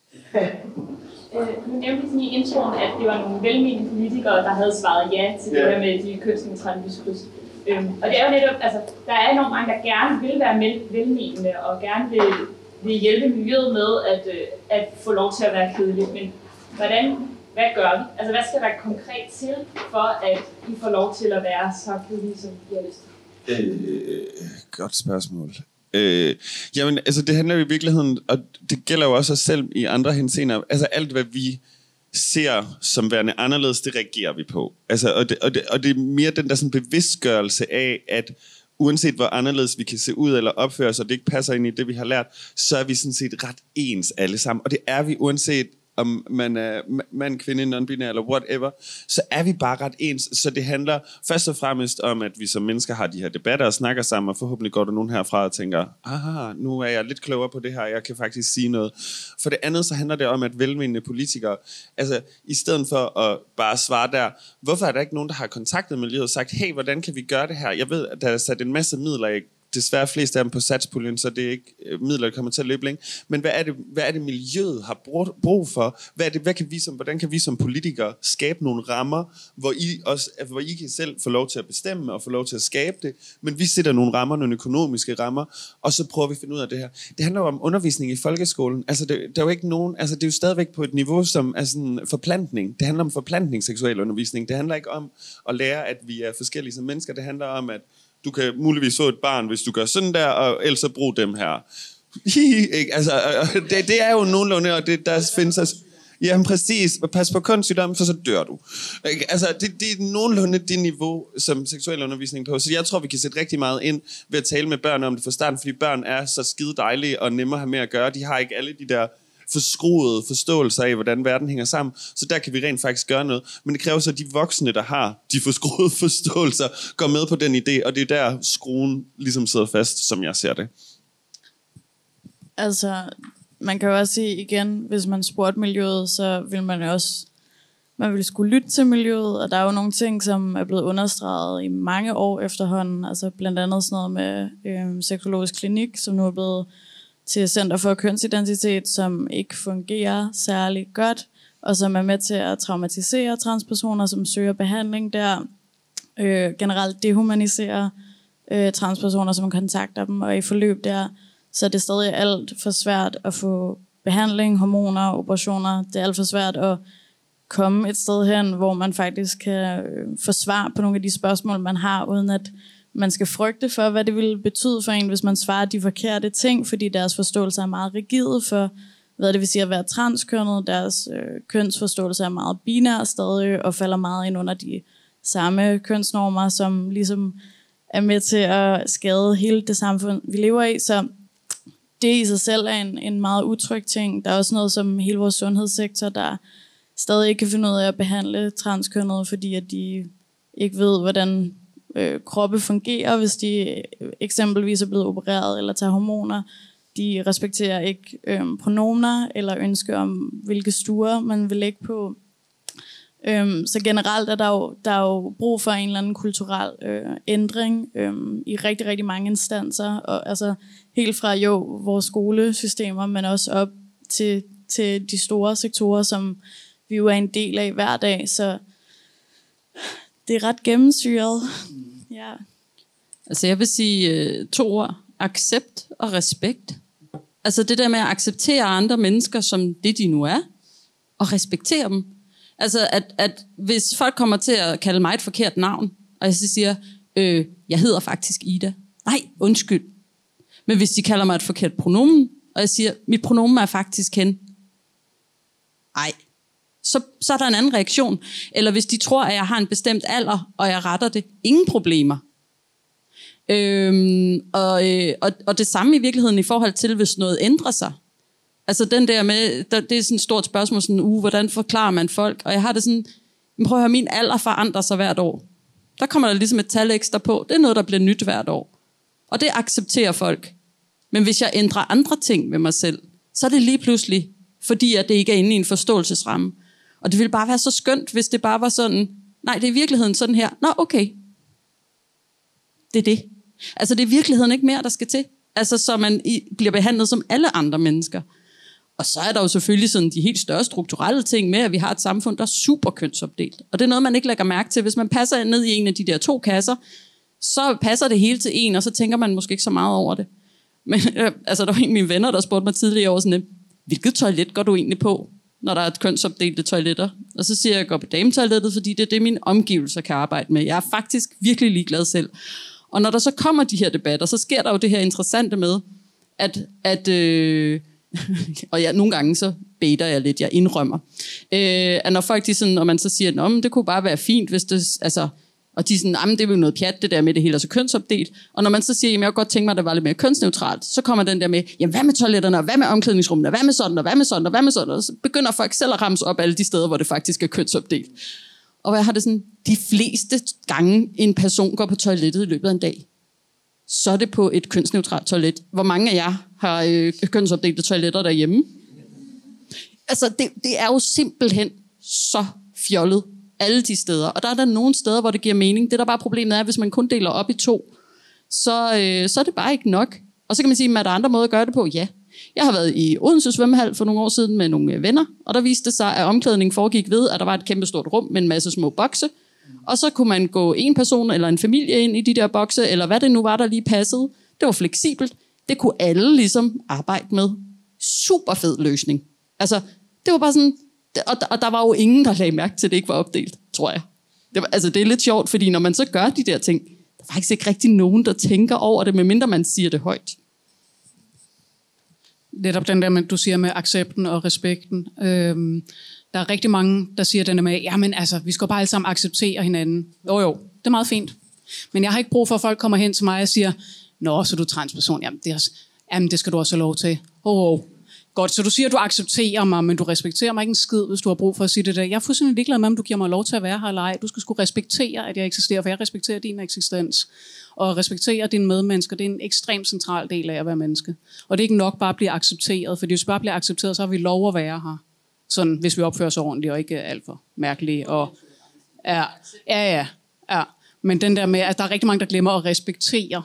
Nu nævnte sådan i introen, at det var nogle velmenende politikere, der havde svaret ja til yeah. det her med de kønsneutrale lyskryds. Øhm, og det er jo netop, altså, der er enormt mange, der gerne vil være velmenende og gerne vil, vil hjælpe miljøet med at, øh, at få lov til at være kedelig. Men hvordan, hvad gør vi? Altså, hvad skal der konkret til, for at I får lov til at være så kedelige, som I har lyst til? Øh, godt spørgsmål. Øh, jamen, altså, det handler jo i virkeligheden, og det gælder jo også os selv i andre henseender, altså alt, hvad vi... ser som værende anderledes, det reagerer vi på. Altså, og, det, og, det, og det er mere den der sådan bevidstgørelse af, at uanset hvor anderledes vi kan se ud eller opføre os, og det ikke passer ind i det, vi har lært, så er vi sådan set ret ens alle sammen. Og det er vi uanset om man er mand, kvinde, non-binær eller whatever, så er vi bare ret ens. Så det handler først og fremmest om, at vi som mennesker har de her debatter og snakker sammen, og forhåbentlig går der nogen herfra og tænker, aha, nu er jeg lidt klogere på det her, jeg kan faktisk sige noget. For det andet, så handler det om, at velmenende politikere, altså i stedet for at bare svare der, hvorfor er der ikke nogen, der har kontaktet miljøet og sagt, hey, hvordan kan vi gøre det her? Jeg ved, at der er sat en masse midler i, desværre flest af dem på satspuljen, så det er ikke midler, der kommer til at løbe længe. Men hvad er det, hvad er det miljøet har brug for? Hvad er det, hvad kan vi som, hvordan kan vi som politikere skabe nogle rammer, hvor I, også, hvor I kan selv få lov til at bestemme og få lov til at skabe det, men vi sætter nogle rammer, nogle økonomiske rammer, og så prøver vi at finde ud af det her. Det handler jo om undervisning i folkeskolen. Altså, det, der er jo ikke nogen, altså, det er jo stadigvæk på et niveau, som er sådan forplantning. Det handler om forplantning, seksuel undervisning. Det handler ikke om at lære, at vi er forskellige som mennesker. Det handler om, at du kan muligvis få et barn, hvis du gør sådan der, og ellers brug dem her. Ikke? Altså, det, det er jo nogenlunde, og det, der findes... Altså, jamen præcis, pas på kønssygdom, for så dør du. Ikke? Altså, det, det er nogenlunde det niveau, som seksuel undervisning på. Så jeg tror, vi kan sætte rigtig meget ind ved at tale med børn om det fra starten, fordi børn er så skide dejlige og nemmere at have med at gøre. De har ikke alle de der forskruede forståelser af, hvordan verden hænger sammen. Så der kan vi rent faktisk gøre noget. Men det kræver så, at de voksne, der har de forskruede forståelser, går med på den idé, og det er der skruen ligesom sidder fast, som jeg ser det. Altså, man kan jo også sige igen, hvis man spurgte miljøet, så vil man også, man vil skulle lytte til miljøet, og der er jo nogle ting, som er blevet understreget i mange år efterhånden, altså blandt andet sådan noget med øh, sexologisk klinik, som nu er blevet til Center for Kønsidentitet, som ikke fungerer særlig godt, og som er med til at traumatisere transpersoner, som søger behandling der, øh, generelt dehumanisere øh, transpersoner, som kontakter dem, og i forløb der, så det er stadig alt for svært at få behandling, hormoner, operationer. Det er alt for svært at komme et sted hen, hvor man faktisk kan få svar på nogle af de spørgsmål, man har, uden at man skal frygte for, hvad det ville betyde for en, hvis man svarer de forkerte ting, fordi deres forståelse er meget rigide for, hvad det vil sige at være transkønnet. Deres øh, kønsforståelse er meget binær stadig, og falder meget ind under de samme kønsnormer, som ligesom er med til at skade hele det samfund, vi lever i, så... Det i sig selv er en, en meget utryg ting. Der er også noget som hele vores sundhedssektor, der stadig ikke kan finde ud af at behandle transkønnede, fordi at de ikke ved, hvordan øh, kroppe fungerer, hvis de eksempelvis er blevet opereret eller tager hormoner. De respekterer ikke øh, pronomener eller ønsker om, hvilke stuer man vil lægge på. Øh, så generelt er der jo, der er jo brug for en eller anden kulturel øh, ændring øh, i rigtig, rigtig mange instanser. Og altså... Helt fra jo vores skolesystemer, men også op til, til de store sektorer, som vi jo er en del af hver dag. Så det er ret gennemsyret. Ja. Altså jeg vil sige to ord. Accept og respekt. Altså det der med at acceptere andre mennesker som det, de nu er. Og respektere dem. Altså at, at hvis folk kommer til at kalde mig et forkert navn, og jeg så siger, øh, jeg hedder faktisk Ida. Nej, undskyld. Men hvis de kalder mig et forkert pronomen, og jeg siger, mit pronomen er faktisk hen. Ej. Så, så er der en anden reaktion. Eller hvis de tror, at jeg har en bestemt alder, og jeg retter det. Ingen problemer. Øhm, og, øh, og, og det samme i virkeligheden i forhold til, hvis noget ændrer sig. Altså den der med, der, det er sådan et stort spørgsmål, sådan, uh, hvordan forklarer man folk? Og jeg har det sådan, prøv at høre, min alder forandrer sig hvert år. Der kommer der ligesom et tal ekstra på. Det er noget, der bliver nyt hvert år. Og det accepterer folk. Men hvis jeg ændrer andre ting ved mig selv, så er det lige pludselig, fordi at det ikke er inde i en forståelsesramme. Og det ville bare være så skønt, hvis det bare var sådan, nej, det er i virkeligheden sådan her. Nå, okay. Det er det. Altså, det er i virkeligheden ikke mere, der skal til. Altså, så man bliver behandlet som alle andre mennesker. Og så er der jo selvfølgelig sådan de helt større strukturelle ting med, at vi har et samfund, der er super kønsopdelt. Og det er noget, man ikke lægger mærke til. Hvis man passer ned i en af de der to kasser, så passer det hele til en, og så tænker man måske ikke så meget over det. Men øh, altså, der var en af mine venner, der spurgte mig tidligere over sådan, hvilket toilet går du egentlig på, når der er et kønsopdelte toiletter? Og så siger jeg, at jeg går på dametoilettet, fordi det er det, mine omgivelser kan arbejde med. Jeg er faktisk virkelig ligeglad selv. Og når der så kommer de her debatter, så sker der jo det her interessante med, at... at øh, og jeg, nogle gange så beder jeg lidt, jeg indrømmer. Øh, at når folk de sådan, og man så siger, at det kunne bare være fint, hvis det... Altså, og de er sådan, jamen det er jo noget pjat, det der med det hele, altså kønsopdelt. Og når man så siger, jamen jeg kunne godt tænke mig, at der var lidt mere kønsneutralt, så kommer den der med, jamen hvad med toiletterne, og hvad med omklædningsrummene, og hvad med sådan, og hvad med sådan, og hvad med sådan, og så begynder folk selv at ramse op alle de steder, hvor det faktisk er kønsopdelt. Og jeg har det sådan, de fleste gange en person går på toilettet i løbet af en dag, så er det på et kønsneutralt toilet. Hvor mange af jer har øh, kønsopdelte toiletter derhjemme? Altså det, det er jo simpelthen så fjollet. Alle de steder. Og der er der nogle steder, hvor det giver mening. Det der bare problemet er, at hvis man kun deler op i to, så, øh, så er det bare ikke nok. Og så kan man sige, at er der andre måder at gøre det på? Ja. Jeg har været i Odense svømmehal for nogle år siden med nogle venner, og der viste det sig, at omklædningen foregik ved, at der var et kæmpestort rum med en masse små bokse. Og så kunne man gå en person eller en familie ind i de der bokse, eller hvad det nu var, der lige passede. Det var fleksibelt. Det kunne alle ligesom arbejde med. Super fed løsning. Altså, det var bare sådan... Og der var jo ingen, der lagde mærke til, at det ikke var opdelt, tror jeg. Det var, altså, det er lidt sjovt, fordi når man så gør de der ting, der er faktisk ikke rigtig nogen, der tænker over det, medmindre man siger det højt. netop den der, med, du siger med accepten og respekten. Øhm, der er rigtig mange, der siger den der med, jamen altså, vi skal bare alle sammen acceptere hinanden. Jo jo, det er meget fint. Men jeg har ikke brug for, at folk kommer hen til mig og siger, nå, så er du transperson, jamen det, er, jamen, det skal du også have lov til. Oh, oh. Godt, så du siger, at du accepterer mig, men du respekterer mig ikke en skid, hvis du har brug for at sige det der. Jeg er fuldstændig ligeglad med, om du giver mig lov til at være her eller ej. Du skal sgu respektere, at jeg eksisterer, for jeg respekterer din eksistens. Og respektere dine medmennesker, det er en ekstremt central del af at være menneske. Og det er ikke nok bare at blive accepteret, for hvis vi bare bliver accepteret, så har vi lov at være her. Sådan, hvis vi opfører os ordentligt og ikke er alt for mærkelige. Og, ja, ja, ja, ja. Men den der med, at der er rigtig mange, der glemmer at respektere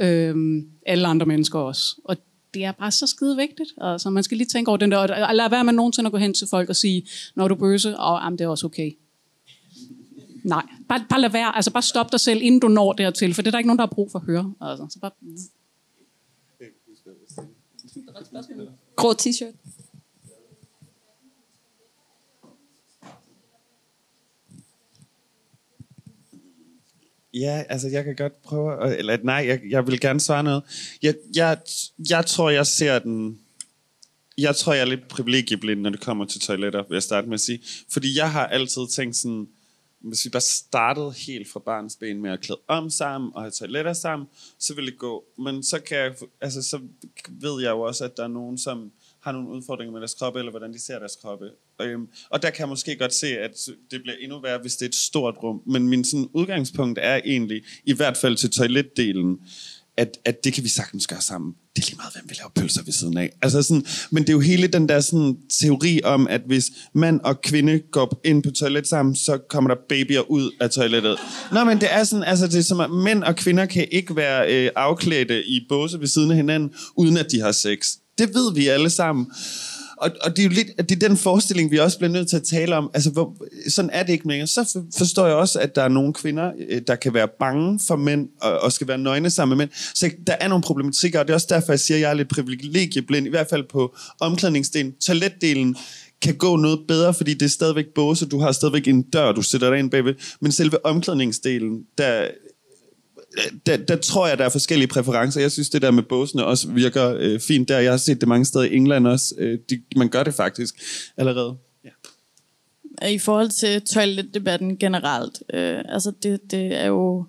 øh, alle andre mennesker også. Og det er bare så skide vigtigt. Altså, man skal lige tænke over den der, og lad være med nogensinde at gå hen til folk og sige, når du bøse, og jamen, det er også okay. Nej, bare, bare lad være. Altså, bare stop dig selv, inden du når dertil, for det er der ikke nogen, der har brug for at høre. Altså, så bare... Grå t-shirt. Ja, altså jeg kan godt prøve, eller nej, jeg, jeg vil gerne svare noget. Jeg, jeg, jeg tror, jeg ser den, jeg tror, jeg er lidt privilegieblind, når det kommer til toiletter, vil jeg starte med at sige. Fordi jeg har altid tænkt sådan, hvis vi bare startede helt fra barns ben med at klæde om sammen og have toiletter sammen, så ville det gå. Men så kan jeg, altså så ved jeg jo også, at der er nogen, som har nogle udfordringer med deres kroppe, eller hvordan de ser deres kroppe. Øhm, og der kan jeg måske godt se, at det bliver endnu værre, hvis det er et stort rum. Men min sådan, udgangspunkt er egentlig, i hvert fald til toiletdelen, at, at det kan vi sagtens gøre sammen. Det er lige meget, hvem vi laver pølser ved siden af. Altså sådan, men det er jo hele den der sådan, teori om, at hvis mand og kvinde går ind på toilet sammen, så kommer der babyer ud af toilettet. Nå, men det er sådan, altså det er som at mænd og kvinder kan ikke være øh, afklædte i båse ved siden af hinanden, uden at de har sex. Det ved vi alle sammen. Og, og det er jo lidt, det er den forestilling, vi også bliver nødt til at tale om. Altså, hvor, sådan er det ikke mere. Så for, forstår jeg også, at der er nogle kvinder, der kan være bange for mænd, og, og skal være nøgne sammen med mænd. Så der er nogle problematikker, og det er også derfor, jeg siger, at jeg er lidt privilegieblind, i hvert fald på omklædningsdelen. Toiletdelen kan gå noget bedre, fordi det er stadigvæk båse, du har stadigvæk en dør, du sætter dig ind bagved. Men selve omklædningsdelen, der... Der, der tror jeg, der er forskellige præferencer. Jeg synes, det der med båsene også virker øh, fint der. Jeg har set det mange steder i England også. Øh, de, man gør det faktisk allerede. Ja. I forhold til toiletdebatten generelt, øh, altså det, det er jo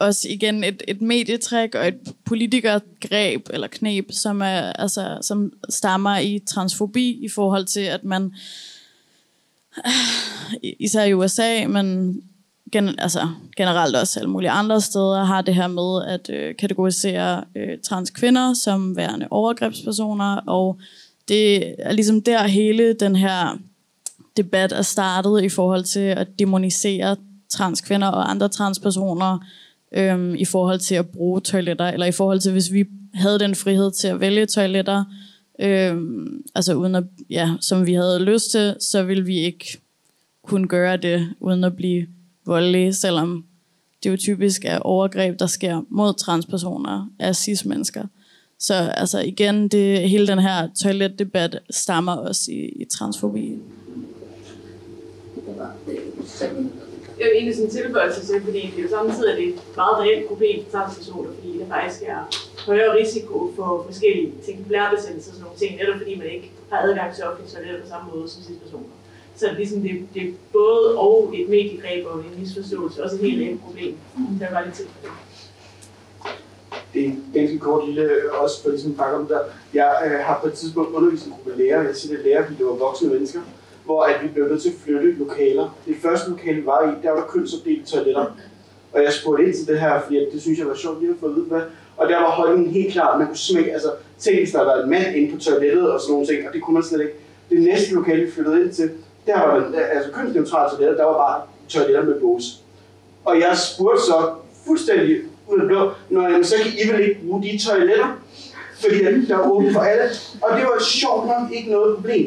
også igen et, et medietræk og et politikergreb eller knep, som, er, altså, som stammer i transfobi i forhold til, at man, øh, især i U S A, men... Gen, altså generelt også alle mulige andre steder, har det her med at øh, kategorisere øh, transkvinder som værende overgrebspersoner, og det er ligesom der hele den her debat er startet i forhold til at demonisere transkvinder og andre transpersoner øh, i forhold til at bruge toiletter, eller i forhold til, hvis vi havde den frihed til at vælge toiletter, øh, altså uden at, ja, som vi havde lyst til, så ville vi ikke kunne gøre det uden at blive voldelige, selvom det jo typisk er overgreb, der sker mod transpersoner af cis-mennesker. Så altså igen, det, hele den her toiletdebat stammer også i, i transfobi. Jeg vil egentlig sådan tilføjelse til, fordi det jo samtidig er det et meget reelt problem for transpersoner, fordi der faktisk er højere risiko for forskellige tinkulærbesættelser og sådan nogle ting, netop fordi man ikke har adgang til offentlige toiletter på samme måde som cis-personer. Så ligesom det, det er både og et mediegreb og en misforståelse, også et helt andet problem. Der var lidt tid for det. Det er ganske kort lille, også for ligesom pakke om der. Jeg øh, har på et tidspunkt undervist en gruppe lærere, jeg siger det lærere, vi var voksne mennesker, hvor at vi blev nødt til at flytte lokaler. Det første lokale var i, der var der kønsopdelte toiletter. Og jeg spurgte ind til det her, fordi det synes jeg var sjovt lige at få at vide, hvad. Og der var holdningen helt klart, man kunne smække, altså tænk hvis der var en mand inde på toilettet og sådan nogle ting, og det kunne man slet ikke. Det næste lokale, vi flyttede ind til, der var den, altså kønsneutrale toiletter, der var bare toiletter med bås. Og jeg spurgte så fuldstændig ud af blå, når så kan I vel ikke bruge de toiletter, fordi der er åbent for alle. Og det var sjovt nok ikke noget problem.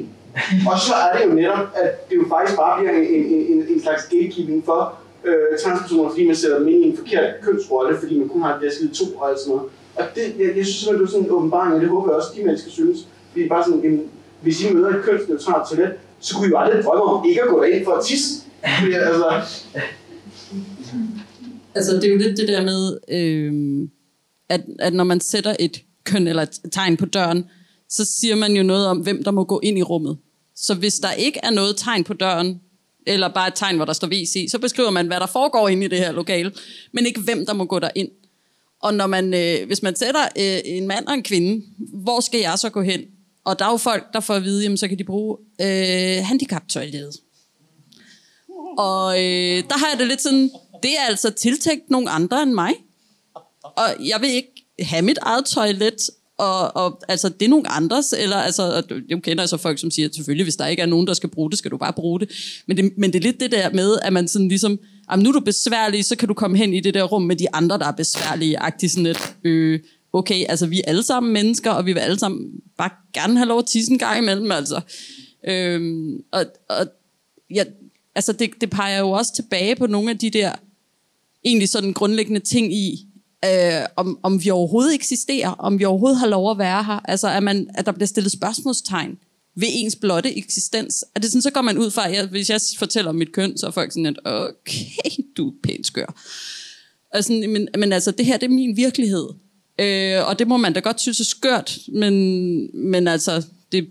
Og så er det jo netop, at det jo faktisk bare bliver en, en, en, en slags gatekeeping for øh, transpersoner, fordi man sætter dem ind i en forkert kønsrolle, fordi man kun har det der skide to og alt sådan noget. Og det, jeg, jeg synes simpelthen, det er sådan en åbenbaring, og det håber jeg også, de mennesker synes. Fordi bare sådan, en, hvis I møder et kønsneutralt toilet, så kunne I jo aldrig drømme om ikke at gå derind for at tisse. Altså. altså, det er jo lidt det der med, øh, at, at når man sætter et køn eller et tegn på døren, så siger man jo noget om, hvem der må gå ind i rummet. Så hvis der ikke er noget tegn på døren, eller bare et tegn, hvor der står V C, så beskriver man, hvad der foregår inde i det her lokale, men ikke hvem der må gå derind. Og når man, øh, hvis man sætter øh, en mand og en kvinde, hvor skal jeg så gå hen? Og der er jo folk, der får at vide, jamen, så kan de bruge øh, handicaptoilettet. Og øh, der har jeg det lidt sådan, det er altså tiltænkt nogle andre end mig. Og jeg vil ikke have mit eget toilet, og, og altså, det er nogle andres, eller altså, jeg kender altså folk, som siger, at selvfølgelig, hvis der ikke er nogen, der skal bruge det, skal du bare bruge det. Men det, men det er lidt det der med, at man sådan ligesom, nu er du besværlig, så kan du komme hen i det der rum med de andre, der er besværlige-agtigt sådan lidt, øh, okay, altså vi er alle sammen mennesker, og vi vil alle sammen bare gerne have lov at tisse en gang imellem, altså. Øh, og og ja, altså, det, det peger jo også tilbage på nogle af de der, egentlig sådan grundlæggende ting i, Øh, om, om vi overhovedet eksisterer, om vi overhovedet har lov at være her, altså at, man, at der bliver stillet spørgsmålstegn ved ens blotte eksistens. At det sådan, så går man ud fra, at jeg, hvis jeg fortæller om mit køn, så er folk sådan lidt, okay, du er pænt skør. Og sådan, men, men altså, det her, det er min virkelighed. Øh, og det må man da godt synes er skørt, men, men altså, det,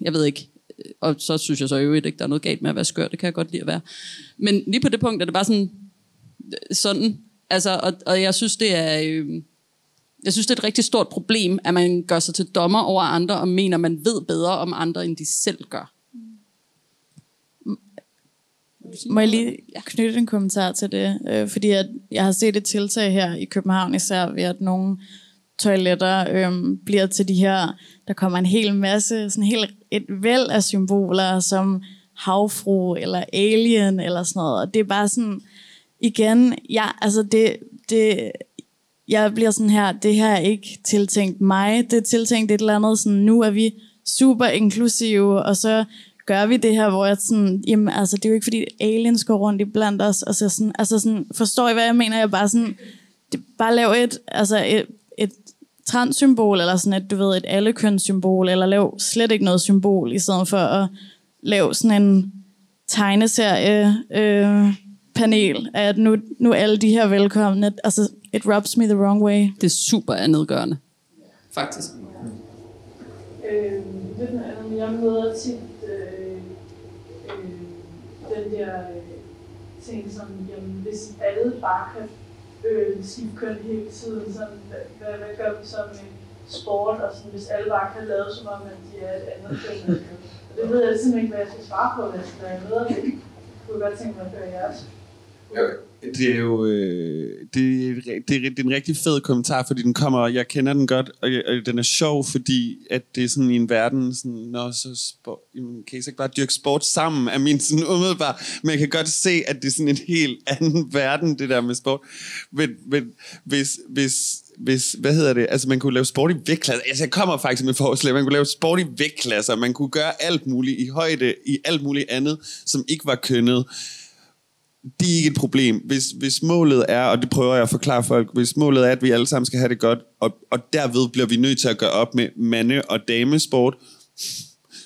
jeg ved ikke, og så synes jeg så øvrigt ikke, der er noget galt med at være skør, det kan jeg godt lide at være. Men lige på det punkt er det bare sådan, sådan, altså, og, og jeg synes, det er, øh, jeg synes, det er et rigtig stort problem, at man gør sig til dommer over andre, og mener, man ved bedre om andre, end de selv gør. Må jeg lige knytte en kommentar til det? Øh, fordi at jeg har set et tiltag her i København, især ved, at nogle toiletter øh, bliver til de her, der kommer en hel masse, sådan helt et væld af symboler, som havfru, eller alien, eller sådan noget. Og det er bare sådan... Igen, ja, altså det, det, jeg bliver sådan her, det her er ikke tiltænkt mig, det er tiltænkt et eller andet, sådan nu er vi super inklusive, og så gør vi det her, hvor jeg sådan, jamen altså det er jo ikke fordi aliens går rundt i blandt os, og så sådan, altså sådan, forstår I hvad jeg mener, jeg bare sådan, det, bare lav et, altså et, et transsymbol, eller sådan et, du ved, et allekønssymbol, eller lav slet ikke noget symbol, i stedet for at lave sådan en tegneserie, øh, panel, at nu, nu alle de her velkomne, altså, it rubs me the wrong way. Det er super anedgørende. Faktisk. Øh, lidt noget andet, jeg møder tit øh, øh, den der øh, ting, som, jamen, hvis alle bare kan øh, skifte køn hele tiden, sådan, hvad, hvad gør vi så med sport, og sådan, hvis alle bare kan lave, som om at de er et andet køn. Og det ved jeg simpelthen ikke, hvad jeg skal svare på, hvis jeg møder det. Du kan godt tænke mig at høre jeres. Det er jo øh, det, er, det, er, det er en rigtig fed kommentar, fordi den kommer, og jeg kender den godt, og, og den er sjov, fordi at det er sådan i en verden, sådan, nå, så sport, jamen, kan I så ikke bare dyrke sport sammen, er min sådan umiddelbart, men jeg kan godt se, at det er sådan en helt anden verden, det der med sport, men, men hvis, hvis, hvis, hvad hedder det, altså man kunne lave sport i vægtklasser, altså jeg kommer faktisk med forslag, man kunne lave sport i vægtklasser, man kunne gøre alt muligt i højde, i alt muligt andet, som ikke var kønnet. Det er ikke et problem, hvis, hvis målet er, og det prøver jeg at forklare folk, hvis målet er, at vi alle sammen skal have det godt, og, og derved bliver vi nødt til at gøre op med mande- og damesport,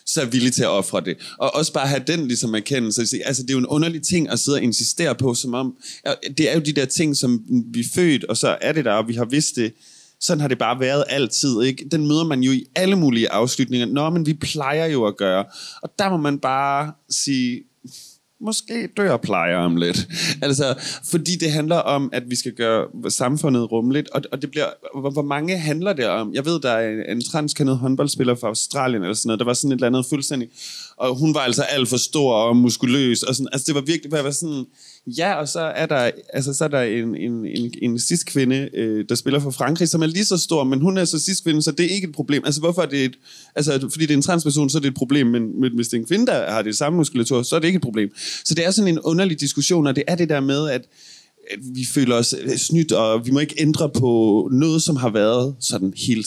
så er villige til at ofre det. Og også bare have den ligesom erkendelse. Altså det er jo en underlig ting at sidde og insistere på, som om, det er jo de der ting, som vi er født, og så er det der, og vi har vidst det. Sådan har det bare været altid, ikke? Den møder man jo i alle mulige afslutninger. Nå, men vi plejer jo at gøre. Og der må man bare sige... Måske dør plejer om lidt. Altså, fordi det handler om, at vi skal gøre samfundet rummeligt, og, og det bliver, hvor, hvor mange handler det om? Jeg ved, der er en, en transkønnet håndboldspiller fra Australien, eller sådan noget, der var sådan et eller andet fuldstændig, og hun var altså alt for stor og muskuløs, og sådan, altså det var virkelig, hvor jeg var sådan, ja, og så er der, altså, så er der en, en, en, en cis-kvinde, øh, der spiller for Frankrig, som er lige så stor, men hun er så cis-kvinde, så det er ikke et problem. Altså, hvorfor er det et, altså, fordi det er en transperson, så er det et problem, men hvis det er en kvinde, der har det samme muskulatur, så er det ikke et problem. Så det er sådan en underlig diskussion, og det er det der med, at, at vi føler os snydt, og vi må ikke ændre på noget, som har været sådan helt.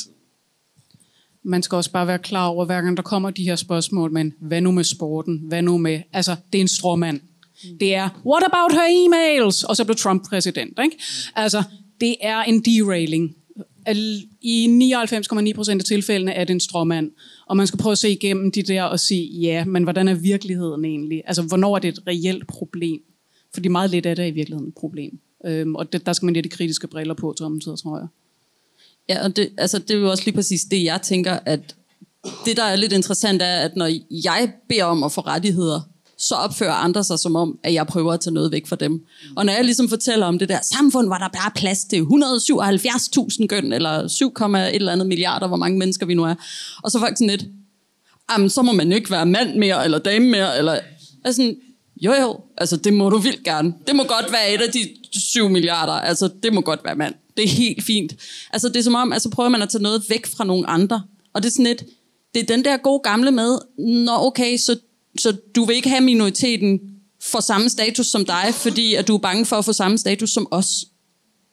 Man skal også bare være klar over, hver gang der kommer de her spørgsmål, men hvad nu med sporten? Hvad nu med, altså, det er en stråmand. Det er, what about her emails? Og så blev Trump præsident, ikke? Altså, det er en derailing. I nioghalvfems komma ni procent af tilfældene er det en stråmand. Og man skal prøve at se igennem de der og sige, ja, men hvordan er virkeligheden egentlig? Altså, hvornår er det et reelt problem? Fordi meget lidt af det er i virkeligheden et problem. Øhm, og det, der skal man have de kritiske briller på, tror jeg. Ja, og det, altså, det er jo også lige præcis det, jeg tænker, at det, der er lidt interessant, er, at når jeg beder om at få rettigheder, så opfører andre sig som om, at jeg prøver at tage noget væk fra dem. Og når jeg ligesom fortæller om det der samfund, hvor der bare er plads til et hundrede og syvoghalvfjerds tusind køn, eller syv komma et eller andet milliarder, hvor mange mennesker vi nu er, og så faktisk sådan lidt, jamen, så må man ikke være mand mere, eller dame mere, eller altså, jo jo, altså det må du vildt gerne. Det må godt være et af de syv milliarder, altså det må godt være mand. Det er helt fint. Altså det er som om, altså prøver man at tage noget væk fra nogle andre. Og det er sådan lidt, det er den der gode gamle med, nå okay, så, så du vil ikke have minoriteten for samme status som dig, fordi at du er bange for at få samme status som os.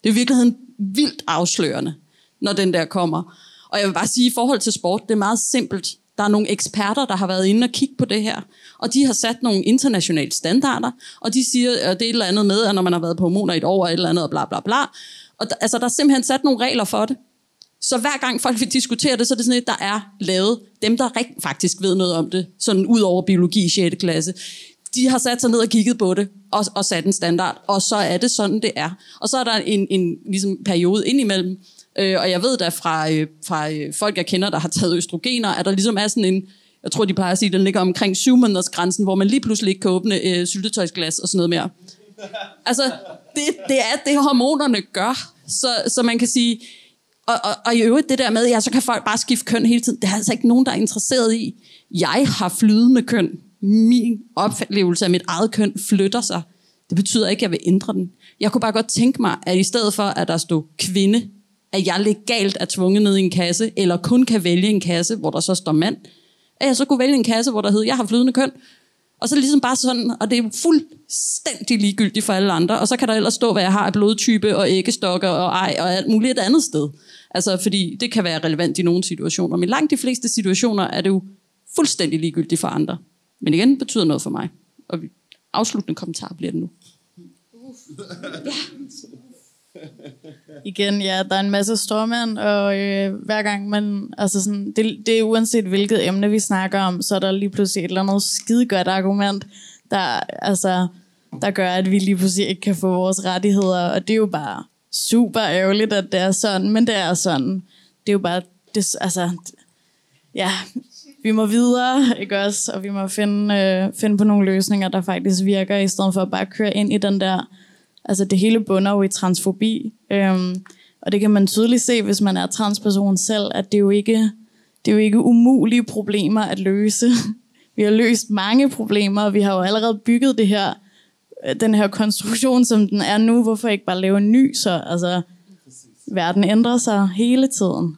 Det er i virkeligheden vildt afslørende, når den der kommer. Og jeg vil bare sige, i forhold til sport, det er meget simpelt. Der er nogle eksperter, der har været inde og kigge på det her, og de har sat nogle internationale standarder, og de siger, at det er et eller andet med, at når man har været på hormoner i et år, og et eller andet, og bla bla bla. Og der, altså, der er simpelthen sat nogle regler for det. Så hver gang folk vil diskutere det, så er det sådan et, der er lavet. Dem, der rent faktisk ved noget om det, sådan ud over biologi i sjette klasse, de har sat sig ned og kigget på det, og, og sat en standard, og så er det sådan, det er. Og så er der en, en ligesom, periode indimellem, Øh, og jeg ved da fra, øh, fra øh, folk, jeg kender, der har taget østrogener, at der ligesom er sådan en, jeg tror, de plejer at sige, at den ligger omkring syv måneders grænsen, hvor man lige pludselig ikke kan åbne øh, syltetøjsglas og sådan noget mere. Altså, det, det er det, hormonerne gør. Så, så man kan sige, og, og, og i øvrigt det der med, ja, så kan folk bare skifte køn hele tiden. Det er altså ikke nogen, der er interesseret i. Jeg har flydende køn. Min oplevelse af mit eget køn flytter sig. Det betyder ikke, at jeg vil ændre den. Jeg kunne bare godt tænke mig, at i stedet for, at der stod kvinde, at jeg legalt er tvunget ned i en kasse, eller kun kan vælge en kasse, hvor der så står mand, at jeg så kunne vælge en kasse, hvor der hed, jeg har flydende køn, og så ligesom bare sådan, og det er fuldstændig ligegyldigt for alle andre, og så kan der ellers stå, hvad jeg har af blodtype, og æggestokker, og ej, og alt muligt et andet sted. Altså, fordi det kan være relevant i nogle situationer, men langt de fleste situationer er det jo fuldstændig ligegyldigt for andre. Men igen, betyder noget for mig. Og afsluttende kommentar bliver det nu. Ja. Igen, ja, der er en masse stormand, og øh, hver gang man, altså sådan, det, det er uanset hvilket emne vi snakker om, så er der lige pludselig et eller andet skidegodt argument, der, altså, der gør, at vi lige pludselig ikke kan få vores rettigheder, og det er jo bare super ærgerligt, at det er sådan, men det er sådan. Det er jo bare, det, altså, ja, vi må videre, ikke også, og vi må finde, øh, finde på nogle løsninger, der faktisk virker, i stedet for at bare køre ind i den der. Altså det hele bunder jo i transfobi, øhm, og det kan man tydeligt se, hvis man er transperson selv, at det er jo ikke, det er jo ikke umulige problemer at løse. Vi har løst mange problemer, og vi har jo allerede bygget det her, den her konstruktion, som den er nu. Hvorfor ikke bare lave en ny, så altså, verden ændrer sig hele tiden.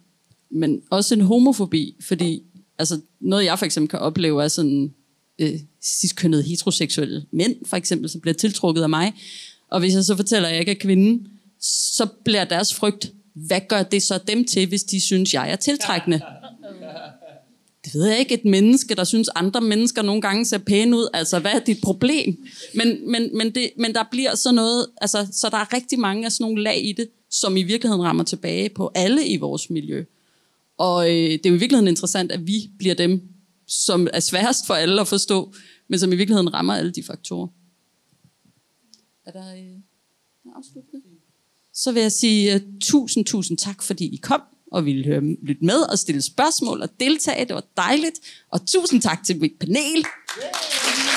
Men også en homofobi, fordi altså, noget jeg for eksempel kan opleve er sådan øh, ciskønnede heteroseksuelle mænd, for eksempel, som bliver tiltrukket af mig. Og hvis jeg så fortæller, at jeg ikke er kvinde, så bliver deres frygt, hvad gør det så dem til, hvis de synes, jeg er tiltrækkende? Det ved jeg ikke. Et menneske, der synes, andre mennesker nogle gange ser pæne ud. Altså, hvad er dit problem? Men, men, men, det, men der bliver sådan noget, altså, så der er rigtig mange af sådan nogle lag i det, som i virkeligheden rammer tilbage på alle i vores miljø. Og øh, det er jo i virkeligheden interessant, at vi bliver dem, som er sværest for alle at forstå, men som i virkeligheden rammer alle de faktorer. Er der en afslutning? Så vil jeg sige uh, tusind, tusind tak, fordi I kom og ville høre, lytte med og stille spørgsmål og deltage. Det var dejligt. Og tusind tak til mit panel. Yeah.